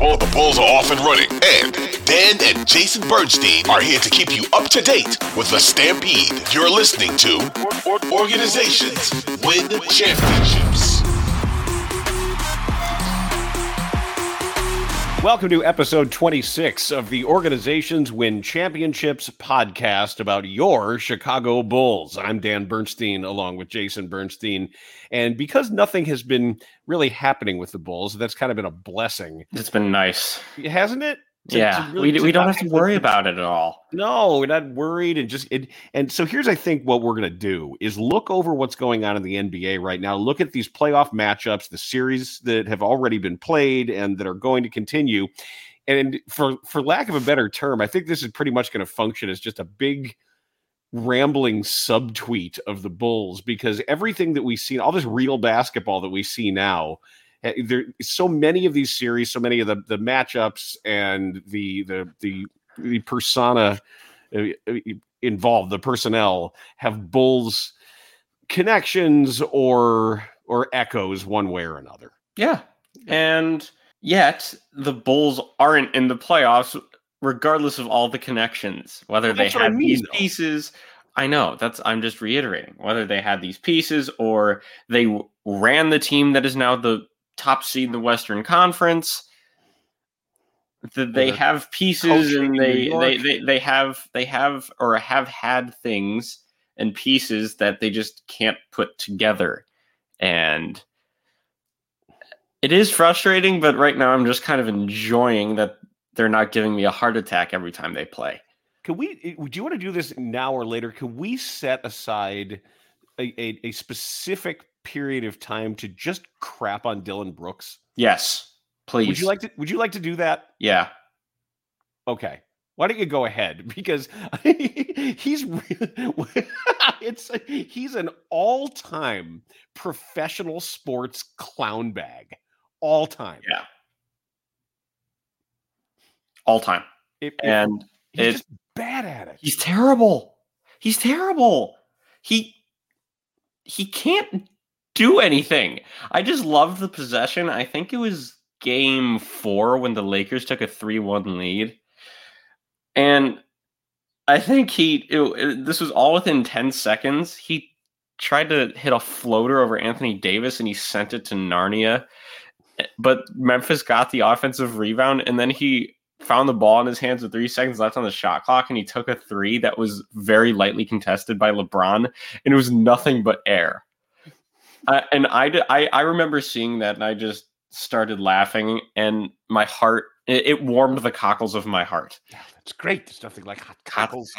The Bulls are off and running, and Dan and Jason Bernstein are here to keep you up to date with the Stampede. You're listening to Organizations Win Championships. Welcome to episode 26 of the Organizations Win Championships podcast about your Chicago Bulls. I'm Dan Bernstein along with Jason Bernstein. And because nothing has been really happening with the Bulls, that's kind of been a blessing. It's been nice. Hasn't it? We don't have to worry about it at all. No, we're not worried. And so here's, I think, what we're going to do is look over what's going on in the NBA right now. Look at these playoff matchups, the series that have already been played and that are going to continue. And for lack of a better term, I think this is pretty much going to function as just a big rambling subtweet of the Bulls, because everything that we see, all this real basketball that we see now, there so many of these series, so many of the matchups and the persona involved, the personnel have Bulls connections or echoes one way or another. Yeah. And yet the Bulls aren't in the playoffs regardless of all the connections, whether they have these pieces. I know I'm just reiterating whether they had these pieces or they ran the team that is now the top seed in the Western Conference, that they have pieces and they have had things and pieces that they just can't put together. And it is frustrating, but right now I'm just kind of enjoying that they're not giving me a heart attack every time they play. Do you want to do this now or later? Can we set aside a specific period of time to just crap on Dillon Brooks? Yes, please. Would you like to do that? Yeah. Okay. Why don't you go ahead? Because he's an all-time professional sports clown bag. All time. Yeah. All time. He's just bad at it. He's terrible. He can't do anything. I just loved the possession. I think it was game 4 when the Lakers took a 3-1 lead. And I think this was all within 10 seconds. He tried to hit a floater over Anthony Davis and he sent it to Narnia. But Memphis got the offensive rebound and then he found the ball in his hands with 3 seconds left on the shot clock, and he took a three that was very lightly contested by LeBron, and it was nothing but air. And I remember seeing that, and I just started laughing, and my heart, it warmed the cockles of my heart. Yeah, that's great. There's nothing like hot cockles.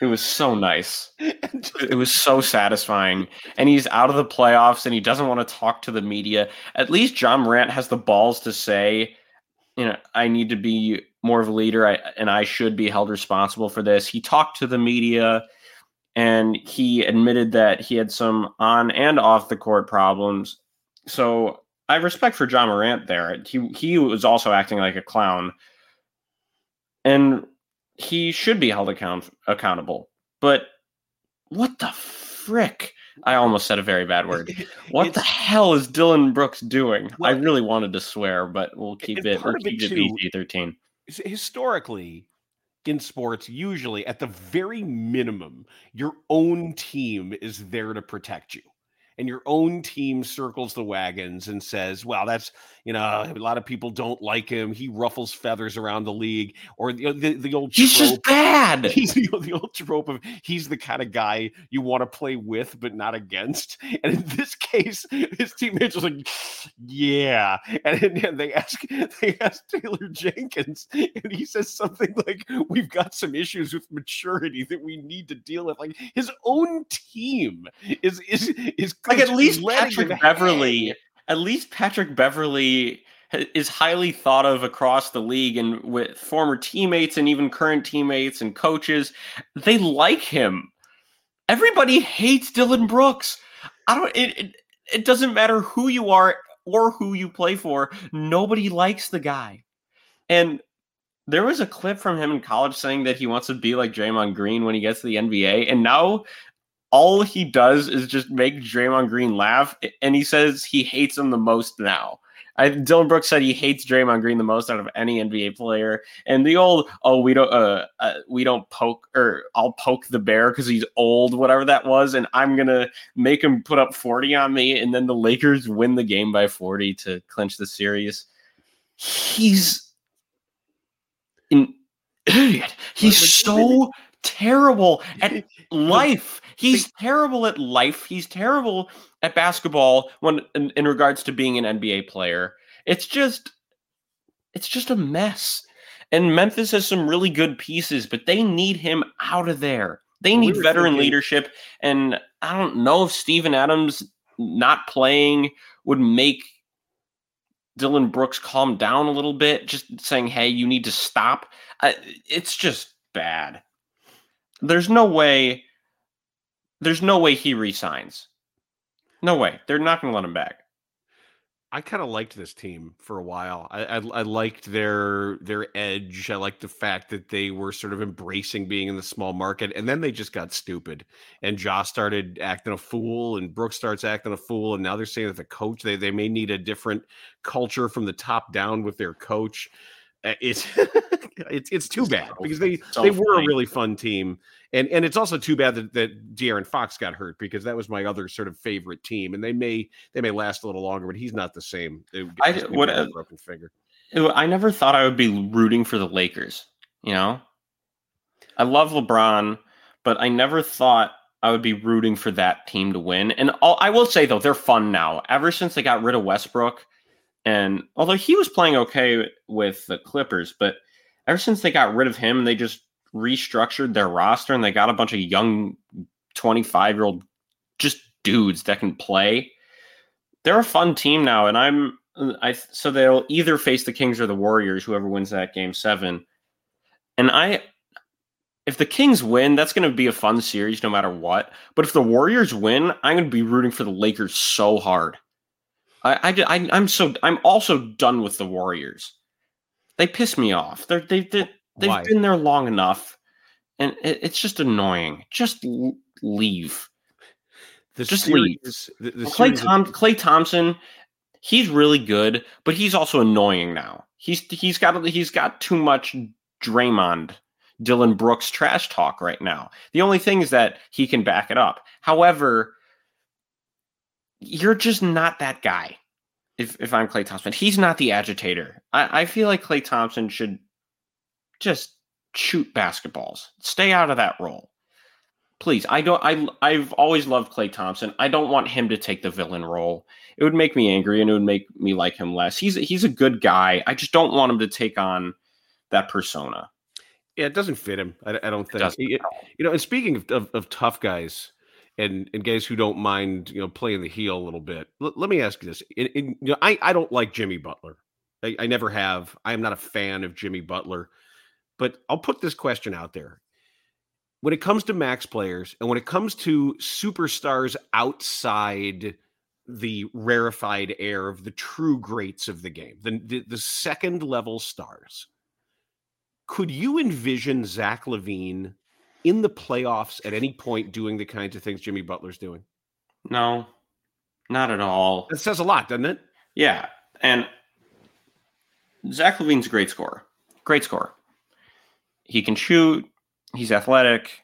It was so nice. It was so satisfying. And he's out of the playoffs and he doesn't want to talk to the media. At least John Morant has the balls to say, I need to be more of a leader and I should be held responsible for this. He talked to the media and he admitted that he had some on and off the court problems. So I have respect for John Morant there. He was also acting like a clown. And he should be held accountable, but what the frick? I almost said a very bad word. What the hell is Dillon Brooks doing? Well, I really wanted to swear, but we'll keep it PG-13. Historically, in sports, usually at the very minimum, your own team is there to protect you. And your own team circles the wagons and says, well, that's, a lot of people don't like him. He ruffles feathers around the league. Or the old trope. He's just bad. He's the old trope of he's the kind of guy you want to play with, but not against. And in this case, his teammates was like, yeah. And they asked Taylor Jenkins, and he says something like, we've got some issues with maturity that we need to deal with. Like his own team is like at least Patrick Beverly is highly thought of across the league and with former teammates and even current teammates and coaches. They like him. Everybody hates Dillon Brooks. It doesn't matter who you are or who you play for. Nobody likes the guy. And there was a clip from him in college saying that he wants to be like Draymond Green when he gets to the NBA. And now all he does is just make Draymond Green laugh, and he says he hates him the most now. Dillon Brooks said he hates Draymond Green the most out of any NBA player. And the old, oh, we don't poke, or I'll poke the bear because he's old, whatever that was, and I'm going to make him put up 40 on me, and then the Lakers win the game by 40 to clinch the series. He's an idiot. He's so terrible at life. He's terrible at life. He's terrible at basketball when in regards to being an NBA player. It's just a mess. And Memphis has some really good pieces, but they need him out of there. They need veteran leadership. And I don't know if Stephen Adams not playing would make Dillon Brooks calm down a little bit, just saying, hey, you need to stop. It's just bad. There's no way he resigns. No way. They're not going to let him back. I kind of liked this team for a while. I liked their edge. I liked the fact that they were sort of embracing being in the small market, and then they just got stupid. And Ja started acting a fool, and Brooks starts acting a fool, and now they're saying that the coach, they may need a different culture from the top down with their coach. It's too bad because they were a really fun team. And it's also too bad that De'Aaron Fox got hurt, because that was my other sort of favorite team. And they may last a little longer, but he's not the same. Broken finger. I never thought I would be rooting for the Lakers. You know, I love LeBron, but I never thought I would be rooting for that team to win. And I will say, though, they're fun now. Ever since they got rid of Westbrook, and although he was playing okay with the Clippers, but ever since they got rid of him, they just restructured their roster, and they got a bunch of young 25-year-old just dudes that can play. They're a fun team now, and so they'll either face the Kings or the Warriors, whoever wins that Game 7. And if the Kings win, that's going to be a fun series no matter what. But if the Warriors win, I'm going to be rooting for the Lakers so hard. I'm also done with the Warriors. They piss me off. They've been there long enough, and it's just annoying. Just leave. Klay Thompson, he's really good, but he's also annoying now. He's got too much Draymond, Dillon Brooks trash talk right now. The only thing is that he can back it up. However, you're just not that guy. If I'm Klay Thompson, he's not the agitator. I feel like Klay Thompson should just shoot basketballs. Stay out of that role, please. I've always loved Klay Thompson. I don't want him to take the villain role. It would make me angry, and it would make me like him less. He's a good guy. I just don't want him to take on that persona. Yeah, it doesn't fit him. I don't think. And speaking of tough guys and guys who don't mind playing the heel a little bit, let me ask you this: I don't like Jimmy Butler. I never have. I am not a fan of Jimmy Butler. But I'll put this question out there. When it comes to max players and when it comes to superstars outside the rarefied air of the true greats of the game, the second level stars, could you envision Zach LaVine in the playoffs at any point doing the kinds of things Jimmy Butler's doing? No, not at all. That says a lot, doesn't it? Yeah. And Zach LaVine's a great scorer. Great scorer. He can shoot. He's athletic.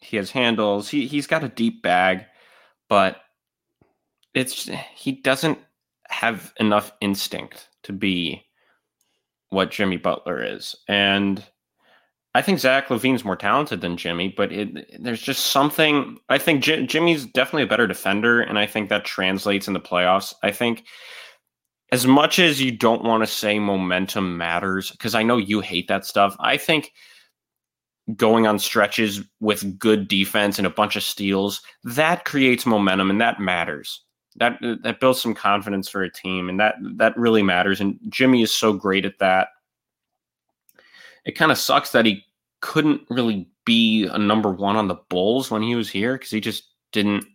He has handles. He's got a deep bag, but he doesn't have enough instinct to be what Jimmy Butler is. And I think Zach LaVine's more talented than Jimmy, but there's just something. I think Jimmy's definitely a better defender, and I think that translates in the playoffs. I think, as much as you don't want to say momentum matters, because I know you hate that stuff, I think going on stretches with good defense and a bunch of steals, that creates momentum, and that matters. That builds some confidence for a team, and that really matters. And Jimmy is so great at that. It kind of sucks that he couldn't really be a number one on the Bulls when he was here, because he just didn't.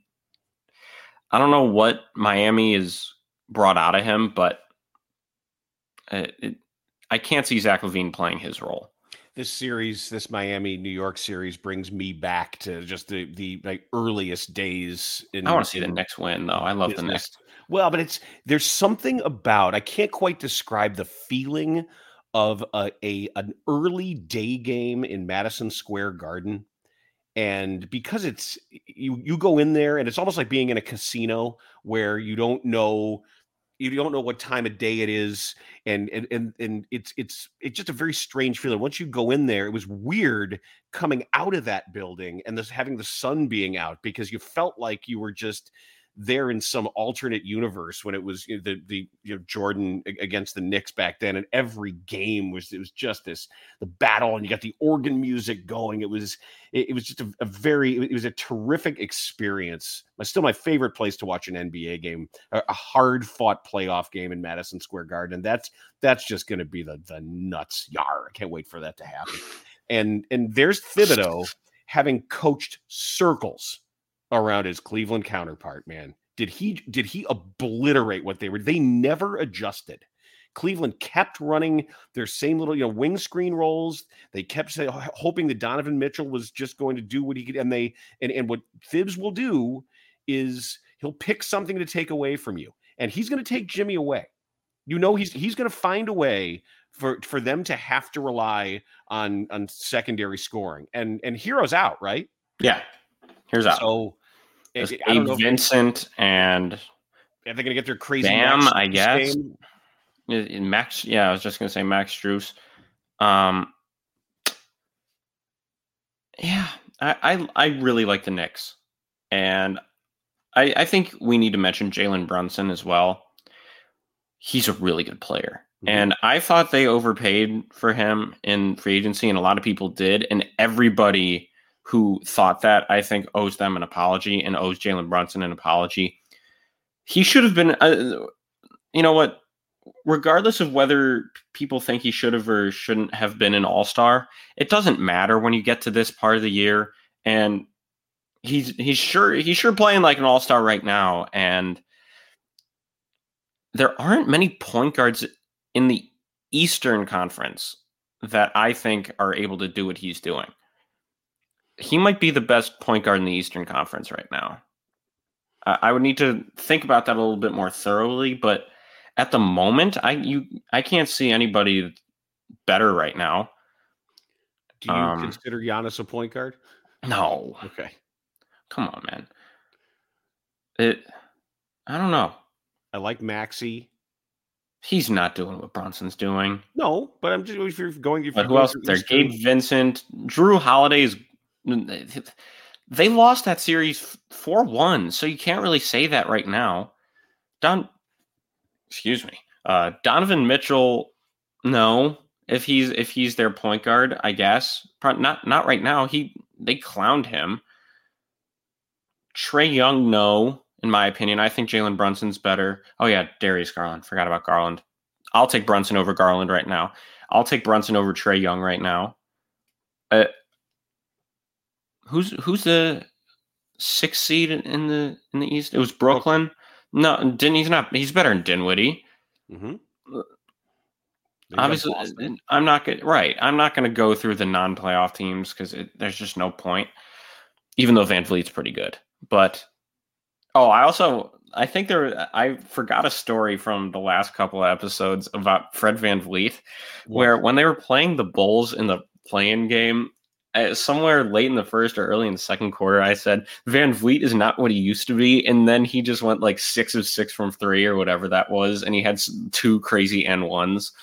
I don't know what Miami is brought out of him, but I can't see Zach LaVine playing his role. this series, this Miami-New York series, brings me back to just the like earliest days. I want to see the Knicks win, though. I love the Knicks. Well, but there's something about, I can't quite describe the feeling of an early day game in Madison Square Garden. And because it's you go in there and it's almost like being in a casino where you don't know what time of day it is, and it's just a very strange feeling. Once you go in there, it was weird coming out of that building and this having the sun being out, because you felt like you were just there in some alternate universe when it was Jordan against the Knicks back then, and every game was just the battle, and you got the organ music going. It was just it was a terrific experience. Still my favorite place to watch an NBA game, a hard fought playoff game in Madison Square Garden. And that's just going to be the nuts. I can't wait for that to happen. And there's Thibodeau having coached circles around his Cleveland counterpart, man. Did he obliterate what they were? They never adjusted. Cleveland kept running their same little, wing screen rolls. They kept hoping that Donovan Mitchell was just going to do what he could. And and what Thibs will do is he'll pick something to take away from you, and he's going to take Jimmy away. He's going to find a way for them to have to rely on secondary scoring. And Herro's out, right? Yeah. Here's out. So, Vincent and are they going to get their crazy? Bam, Max, I guess. In Max, yeah, I was just going to say Max Strus. Yeah, I really like the Knicks, and I think we need to mention Jalen Brunson as well. He's a really good player, mm-hmm. and I thought they overpaid for him in free agency, and a lot of people did, and everybody who thought that, I think, owes them an apology and owes Jalen Brunson an apology. He should have been, you know what, regardless of whether people think he should have or shouldn't have been an all-star, it doesn't matter when you get to this part of the year. And he's sure playing like an all-star right now. And there aren't many point guards in the Eastern Conference that I think are able to do what he's doing. He might be the best point guard in the Eastern Conference right now. I would need to think about that a little bit more thoroughly, but at the moment, I can't see anybody better right now. Do you consider Giannis a point guard? No. Okay. Come on, man. I don't know. I like Maxey. He's not doing what Bronson's doing. No, but I'm just who else? There's Gabe Vincent, Drew Holiday is. They lost that series 4-1, so you can't really say that right now. Donovan Mitchell, no. If he's their point guard, I guess. Not right now. They clowned him. Trae Young, no, in my opinion. I think Jalen Brunson's better. Oh yeah, Darius Garland. Forgot about Garland. I'll take Brunson over Garland right now. I'll take Brunson over Trae Young right now. Who's the sixth seed in the East? It was Brooklyn. No, he's not. He's better than Dinwiddie. Mm-hmm. Obviously, I'm not going to go through the non-playoff teams because there's just no point. Even though Van Vliet's pretty good, but I forgot a story from the last couple of episodes about Fred Van Vliet, where when they were playing the Bulls in the play-in game. Somewhere late in the first or early in the second quarter, I said, Van Vliet is not what he used to be. And then he just went like 6 of 6 from 3 or whatever that was. And he had 2 crazy N1s.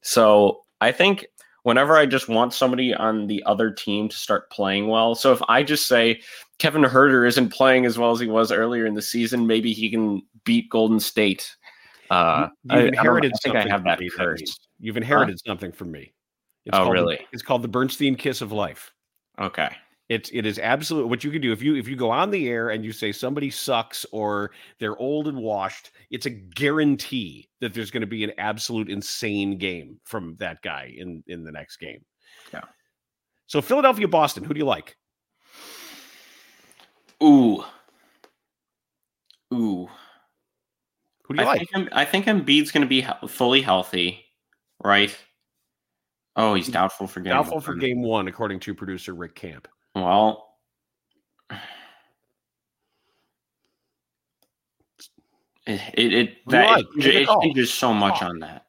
So I think whenever I just want somebody on the other team to start playing well. So if I just say Kevin Huerter isn't playing as well as he was earlier in the season, maybe he can beat Golden State. I think I have that curse. You've inherited something from me. It's called the Bernstein Kiss of Life. Okay. It is absolute. What you can do if you go on the air and you say somebody sucks or they're old and washed, it's a guarantee that there's going to be an absolute insane game from that guy in the next game. Yeah. So Philadelphia, Boston, who do you like? Ooh. Who do you like? I think Embiid's going to be fully healthy, right? Oh, he's doubtful for game one. For game one, according to producer Rick Camp. Well, it hinges so much on that.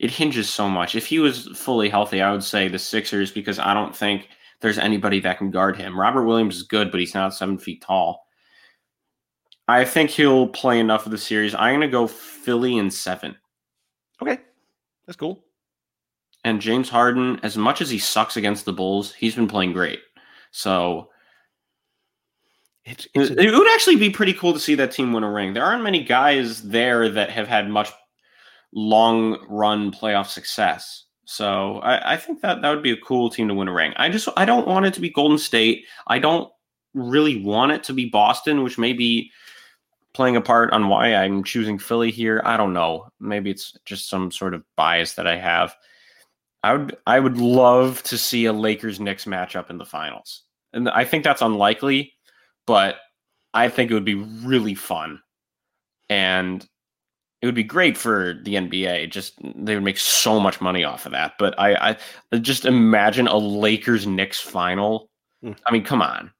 It hinges so much. If he was fully healthy, I would say the Sixers, because I don't think there's anybody that can guard him. Robert Williams is good, but he's not 7 feet tall. I think he'll play enough of the series. I'm going to go Philly in 7. Okay, that's cool. And James Harden, as much as he sucks against the Bulls, he's been playing great. So it would actually be pretty cool to see that team win a ring. There aren't many guys there that have had much long-run playoff success. So I think that would be a cool team to win a ring. I don't want it to be Golden State. I don't really want it to be Boston, which may be playing a part on why I'm choosing Philly here. I don't know. Maybe it's just some sort of bias that I have. I would love to see a Lakers-Knicks matchup in the finals. And I think that's unlikely, but I think it would be really fun. And it would be great for the NBA. Just they would make so much money off of that. But I just imagine a Lakers-Knicks final. I mean, come on.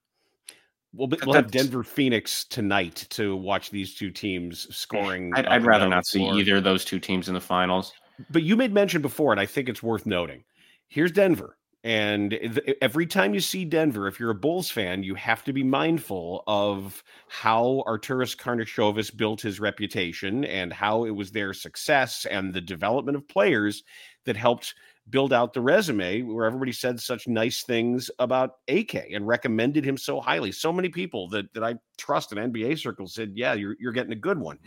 We'll have Denver-Phoenix tonight to watch these two teams scoring. I'd rather not see either of those two teams in the finals. But you made mention before, and I think it's worth noting. Here's Denver. And every time you see Denver, if you're a Bulls fan, you have to be mindful of how Arturas Karnisevicius built his reputation and how it was their success and the development of players that helped build out the resume, where everybody said such nice things about AK and recommended him so highly. So many people that I trust in NBA circles said, yeah, you're getting a good one.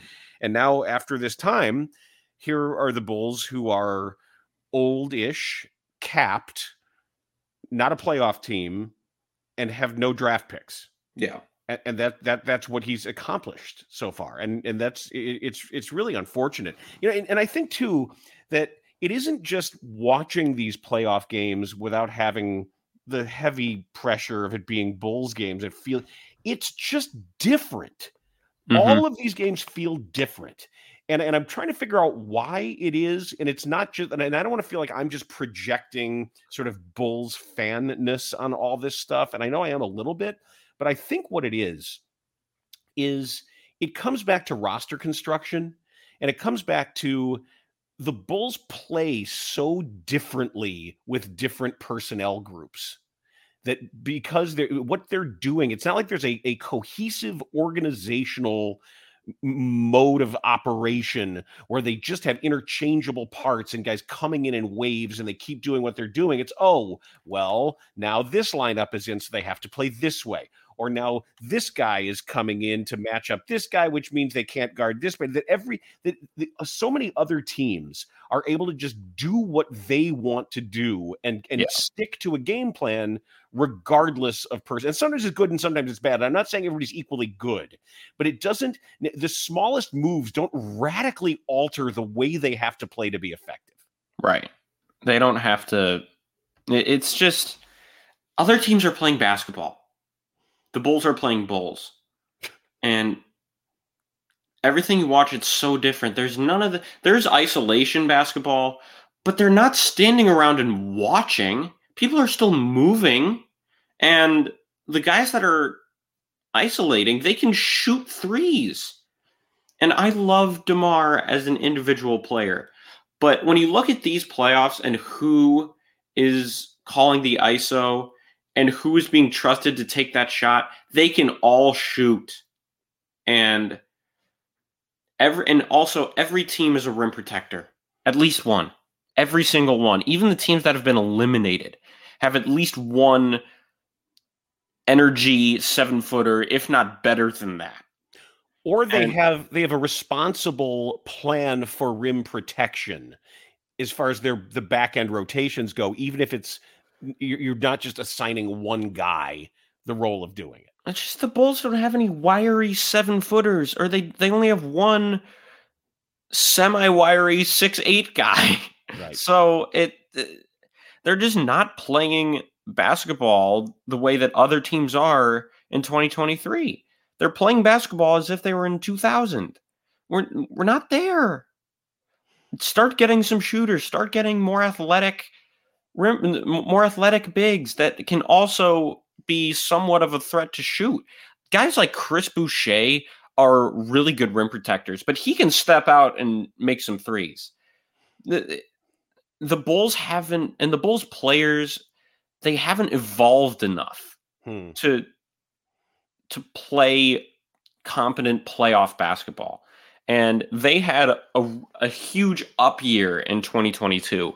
And now after this time, here are the Bulls who are old-ish, capped, not a playoff team, and have no draft picks. Yeah. And that's what he's accomplished so far. And that's it's really unfortunate. You know, and I think too that it isn't just watching these playoff games without having the heavy pressure of it being Bulls games and feel it's just different. Mm-hmm. All of these games feel different. And I'm trying to figure out why it is. And it's not just, and I don't want to feel like I'm just projecting sort of Bulls fanness on all this stuff. And I know I am a little bit, but I think what it is it comes back to roster construction, and it comes back to the Bulls play so differently with different personnel groups. That because what they're doing, it's not like there's a cohesive organizational mode of operation where they just have interchangeable parts and guys coming in waves and they keep doing what they're doing. It's, oh, well, now this lineup is in, so they have to play this way. Or now this guy is coming in to match up this guy, which means they can't guard this way. That so many other teams are able to just do what they want to do and stick to a game plan regardless of person. And sometimes it's good and sometimes it's bad. I'm not saying everybody's equally good, but it doesn't. The smallest moves don't radically alter the way they have to play to be effective. Right. They don't have to. It's just other teams are playing basketball. The Bulls are playing Bulls, and everything you watch, it's so different. There's isolation basketball, but they're not standing around and watching. People are still moving, and the guys that are isolating, they can shoot threes. And I love DeMar as an individual player, but when you look at these playoffs and who is calling the ISO, and who is being trusted to take that shot, they can all shoot. And also every team is a rim protector. At least one. Every single one. Even the teams that have been eliminated have at least one energy 7-footer, if not better than that. Or they have a responsible plan for rim protection as far as the back end rotations go, even if it's you're not just assigning one guy the role of doing it. It's just the Bulls don't have any wiry 7-footers, or they only have one semi-wiry 6'8" guy. Right. So they're just not playing basketball the way that other teams are in 2023. They're playing basketball as if they were in 2000. We're not there. start getting some shooters, start getting more athletic bigs that can also be somewhat of a threat to shoot. Guys like Chris Boucher are really good rim protectors, but he can step out and make some threes. The Bulls haven't, and the Bulls players, they haven't evolved enough to play competent playoff basketball. And they had a huge up year in 2022,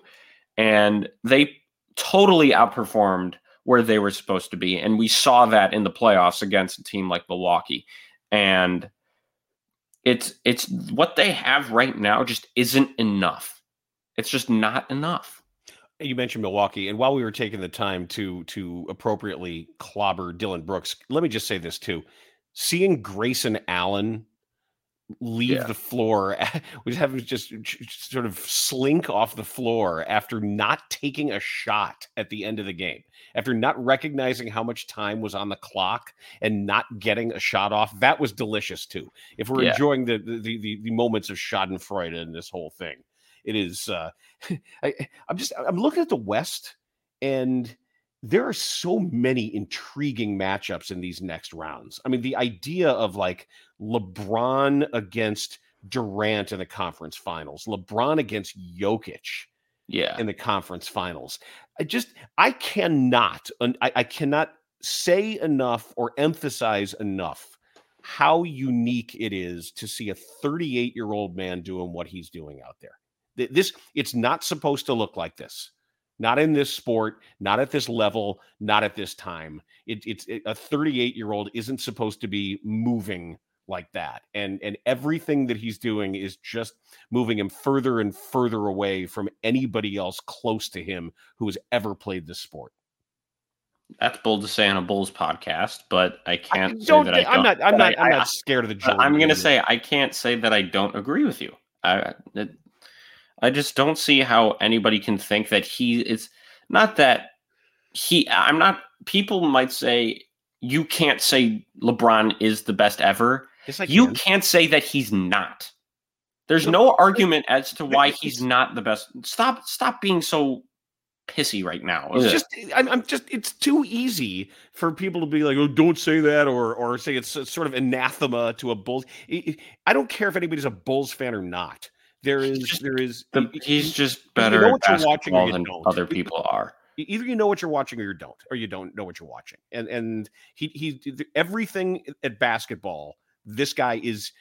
and they totally outperformed where they were supposed to be. And we saw that in the playoffs against a team like Milwaukee. And it's what they have right now just isn't enough. It's just not enough. You mentioned Milwaukee, and while we were taking the time to appropriately clobber Dillon Brooks, let me just say this too. Seeing Grayson Allen leave the floor, we have him just sort of slink off the floor after not taking a shot at the end of the game, after not recognizing how much time was on the clock and not getting a shot off. That was delicious too. If we're enjoying the moments of schadenfreude in this whole thing, it is, I'm looking at the West, and there are so many intriguing matchups in these next rounds. I mean, the idea of like LeBron against Durant in the conference finals, LeBron against Jokic in the conference finals. I cannot say enough or emphasize enough how unique it is to see a 38-year-old man doing what he's doing out there. It's not supposed to look like this. Not in this sport, not at this level, not at this time. A 38-year-old isn't supposed to be moving like that. And everything that he's doing is just moving him further and further away from anybody else close to him who has ever played this sport. That's bold to say on a Bulls podcast, but I can't say that I don't. I'm not scared of the joke. I'm going to say I can't say that I don't agree with you. I just don't see how anybody can think that people might say you can't say LeBron is the best ever. Yes, you can't say that he's not. There's no argument as to why he's not the best. Stop being so pissy right now. It's too easy for people to be like, oh, don't say that, or say it's sort of anathema to a Bulls. I don't care if anybody's a Bulls fan or not. He's just better at basketball than other people are. Either you know what you're watching, or you don't know what you're watching. And he everything at basketball, this guy is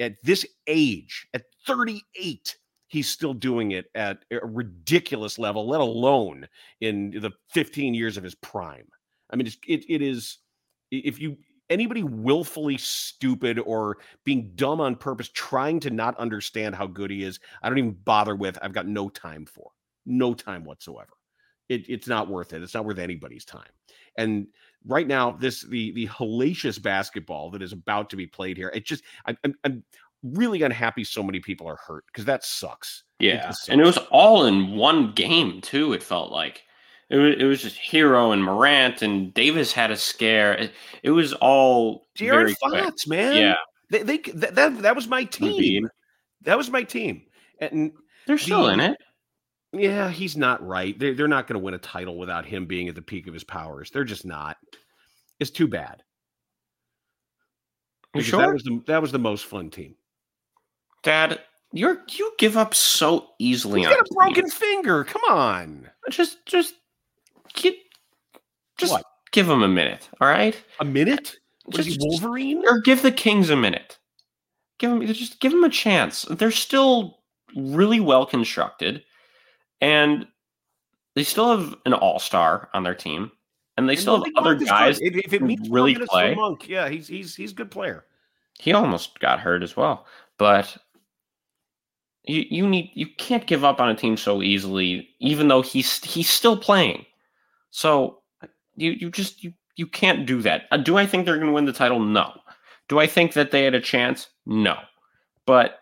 at this age, at 38, he's still doing it at a ridiculous level, let alone in the 15 years of his prime. I mean, anybody willfully stupid or being dumb on purpose, trying to not understand how good he is, I don't even bother with. I've got no time for. No time whatsoever. It's not worth it. It's not worth anybody's time. And right now, the hellacious basketball that is about to be played here, it just, I'm really unhappy so many people are hurt, because that sucks. Yeah, it sucks. And it was all in one game, too, it felt like. It was just Herro and Morant, and Davis had a scare. It was all De'Aaron Fox, man. Yeah, that was my team. That was my team, and they're still in it. Yeah, he's not right. They're not going to win a title without him being at the peak of his powers. They're just not. It's too bad. You sure? That was the most fun team. Dad, you give up so easily. He's got a broken finger. Come on, just. Give him a minute, all right? A minute? Just Wolverine? Or give the Kings a minute. Give him a chance. They're still really well constructed, and they still have an all-star on their team, and they still have other guys really play. Monk. Yeah, he's a good player. He almost got hurt as well, but you can't give up on a team so easily, even though he's still playing. So you can't do that. Do I think they're going to win the title? No. Do I think that they had a chance? No. But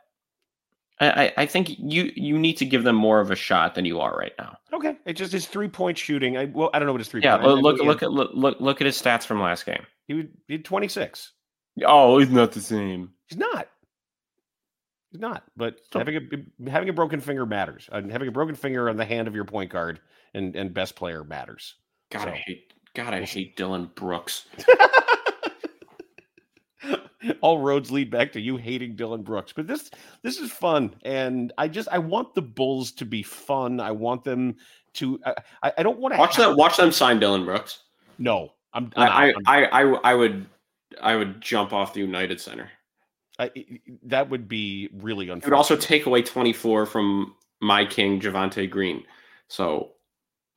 I think you need to give them more of a shot than you are right now. Okay. It just is 3-point shooting. I don't know what his 3-point. Yeah. Look at his stats from last game. He had 26. Oh, he's not the same. He's not. He's not. But having a broken finger matters. Having a broken finger on the hand of your point guard and best player matters. God, I hate Dillon Brooks. All roads lead back to you hating Dillon Brooks. But this is fun. And I want the Bulls to be fun. I want them to I don't want to watch them sign Dillon Brooks. No. I would jump off the United Center. That would be really unfortunate. It would also take away 24 from my king, Javonte Green. So,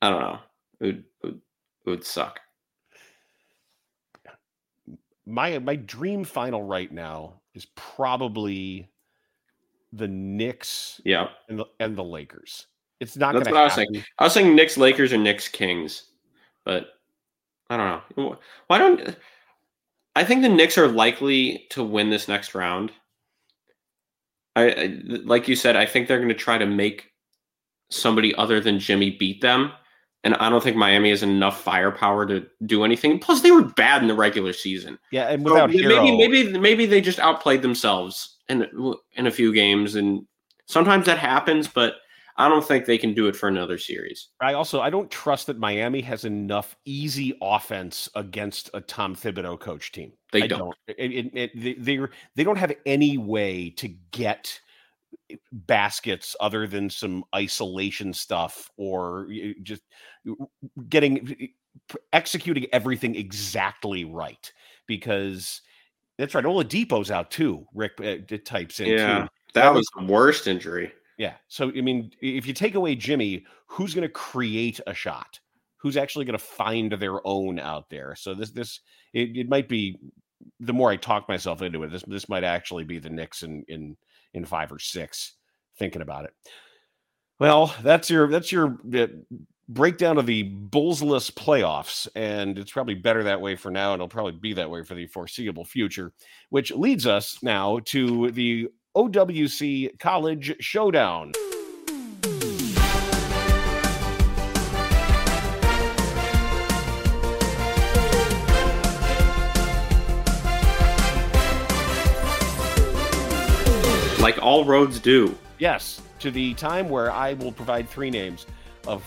I don't know. It would suck. My dream final right now is probably the Knicks and the Lakers. It's not going to happen. I was saying Knicks, Lakers, or Knicks, Kings. But I don't know. I think the Knicks are likely to win this next round. I like you said, I think they're going to try to make somebody other than Jimmy beat them. And I don't think Miami has enough firepower to do anything. Plus, they were bad in the regular season. Yeah, and without Herro, maybe they just outplayed themselves in a few games. And sometimes that happens, but I don't think they can do it for another series. I don't trust that Miami has enough easy offense against a Tom Thibodeau coach team. They don't. They don't have any way to get baskets other than some isolation stuff or just executing everything exactly right, because that's right. Oladipo's out too. Rick types in. Yeah, too. That was the worst injury. Yeah. So, I mean, if you take away Jimmy, who's going to create a shot? Who's actually going to find their own out there? So it might be, the more I talk myself into it, this might actually be the Knicks in 5 or 6, thinking about it. Well, that's your breakdown of the Bulls-less playoffs, and it's probably better that way for now, and it'll probably be that way for the foreseeable future, which leads us now to the OWC College Showdown. Like all roads do. Yes, to the time where I will provide 3 names of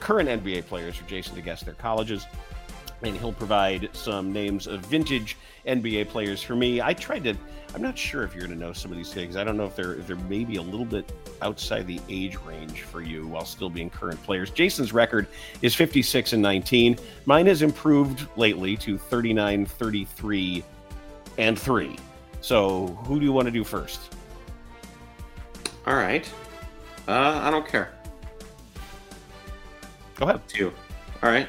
current NBA players for Jason to guess their colleges, and he'll provide some names of vintage NBA players for me. I'm not sure if you're going to know some of these things. I don't know if they're maybe a little bit outside the age range for you while still being current players. Jason's record is 56-19. Mine has improved lately to 39-33-3. So who do you want to do first? All right. I don't care. Go ahead. Two. All right.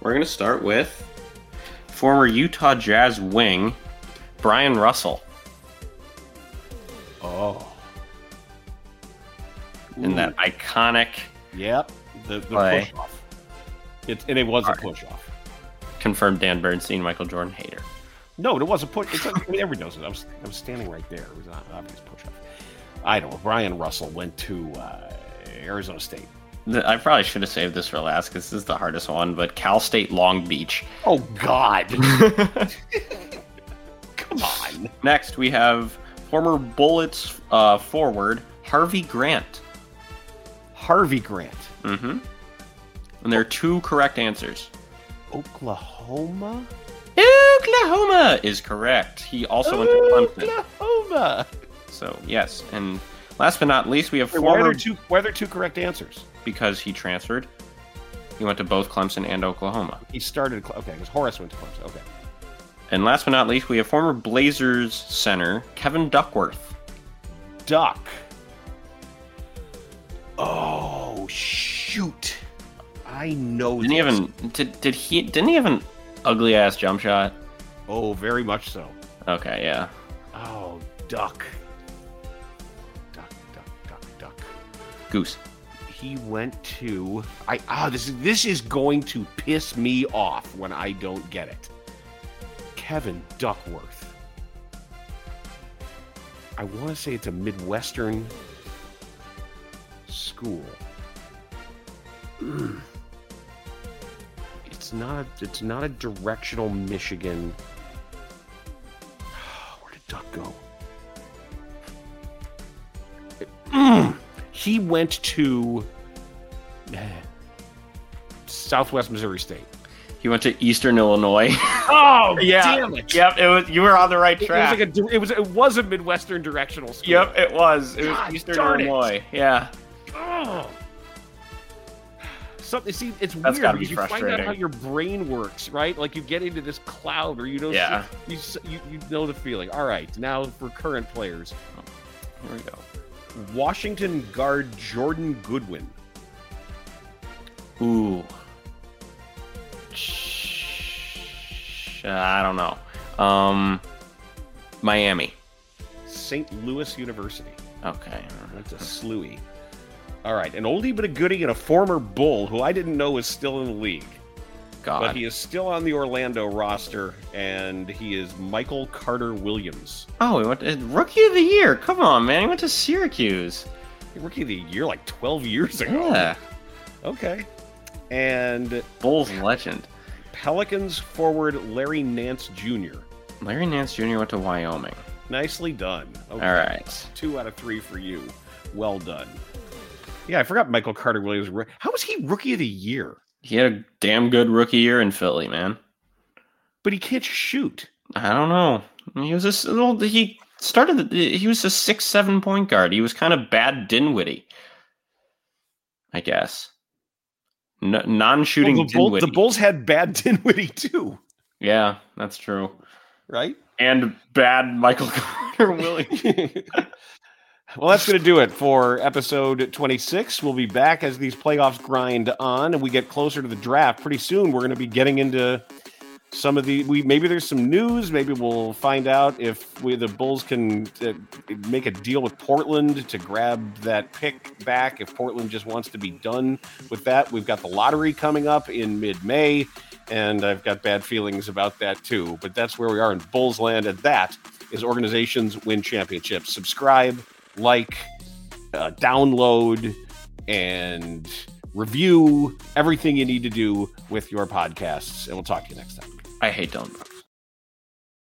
We're going to start with former Utah Jazz wing, Brian Russell. Oh. And that iconic. Yep. The push-off. It was a push-off. Confirmed Dan Bernstein, Michael Jordan hater. No, it was a push. Everybody knows it. I was standing right there. It was an obvious push-off. I don't know. Brian Russell went to Arizona State. I probably should have saved this for last because this is the hardest one, but Cal State Long Beach. Oh, God. Come on. Next, we have former Bullets forward Harvey Grant. Harvey Grant. Mm-hmm. And there are 2 correct answers. Oklahoma? Oklahoma is correct. He also went to Clemson. Oklahoma! So, yes. And last but not least, we have former... Why are there 2 correct answers? Because he transferred. He went to both Clemson and Oklahoma. He started... Okay, because Horace went to Clemson. Okay. And last but not least, we have former Blazers center, Kevin Duckworth. Duck. Oh, shoot. I know this. Didn't he have an ugly-ass jump shot? Oh, very much so. Okay, yeah. Oh, Duck. Duck. Goose. He went to... This is going to piss me off when I don't get it. Kevin Duckworth. I want to say it's a Midwestern school. It's not a directional Michigan. Where did Duck go? He went to Southwest Missouri State. He went to Eastern Illinois. Oh, yeah. Damn it. Yep, it was, you were on the right track. It was a Midwestern directional school. Yep, it was. It was Eastern Illinois. Yeah. Oh. Something. See, it's that's weird because you find out how your brain works, right? Like you get into this cloud, or you know, you know the feeling. All right, now for current players, here we go. Washington guard Jordan Goodwin. Ooh. I don't know. Miami. St. Louis University. Okay. That's a slewy. All right. An oldie but a goodie and a former Bull who I didn't know was still in the league. God. But he is still on the Orlando roster, and he is Michael Carter Williams. Oh, he went to Rookie of the Year. Come on, man. He went to Syracuse. Rookie of the Year like 12 years ago. Yeah. Okay. And Bulls legend. Pelicans forward Larry Nance Jr. Larry Nance Jr. went to Wyoming. Nicely done. Okay. All right. 2 out of 3 for you. Well done. Yeah, I forgot Michael Carter Williams. How was he Rookie of the Year? He had a damn good rookie year in Philly, man. But he can't shoot. I don't know. He was a little. He was a 6'7" point guard. He was kind of bad Dinwiddie, I guess. Non-shooting Dinwiddie. The Bulls had bad Dinwiddie, too. Yeah, that's true. Right? And bad Michael Carter Williams. Well, that's going to do it for episode 26. We'll be back as these playoffs grind on and we get closer to the draft. Pretty soon, we're going to be getting into some of the... Maybe there's some news. Maybe we'll find out if the Bulls can make a deal with Portland to grab that pick back, if Portland just wants to be done with that. We've got the lottery coming up in mid-May, and I've got bad feelings about that, too. But that's where we are in Bulls land, and that is Organizations Win Championships. Subscribe. Like, download, and review everything you need to do with your podcasts. And we'll talk to you next time. I hate Dillon Brooks.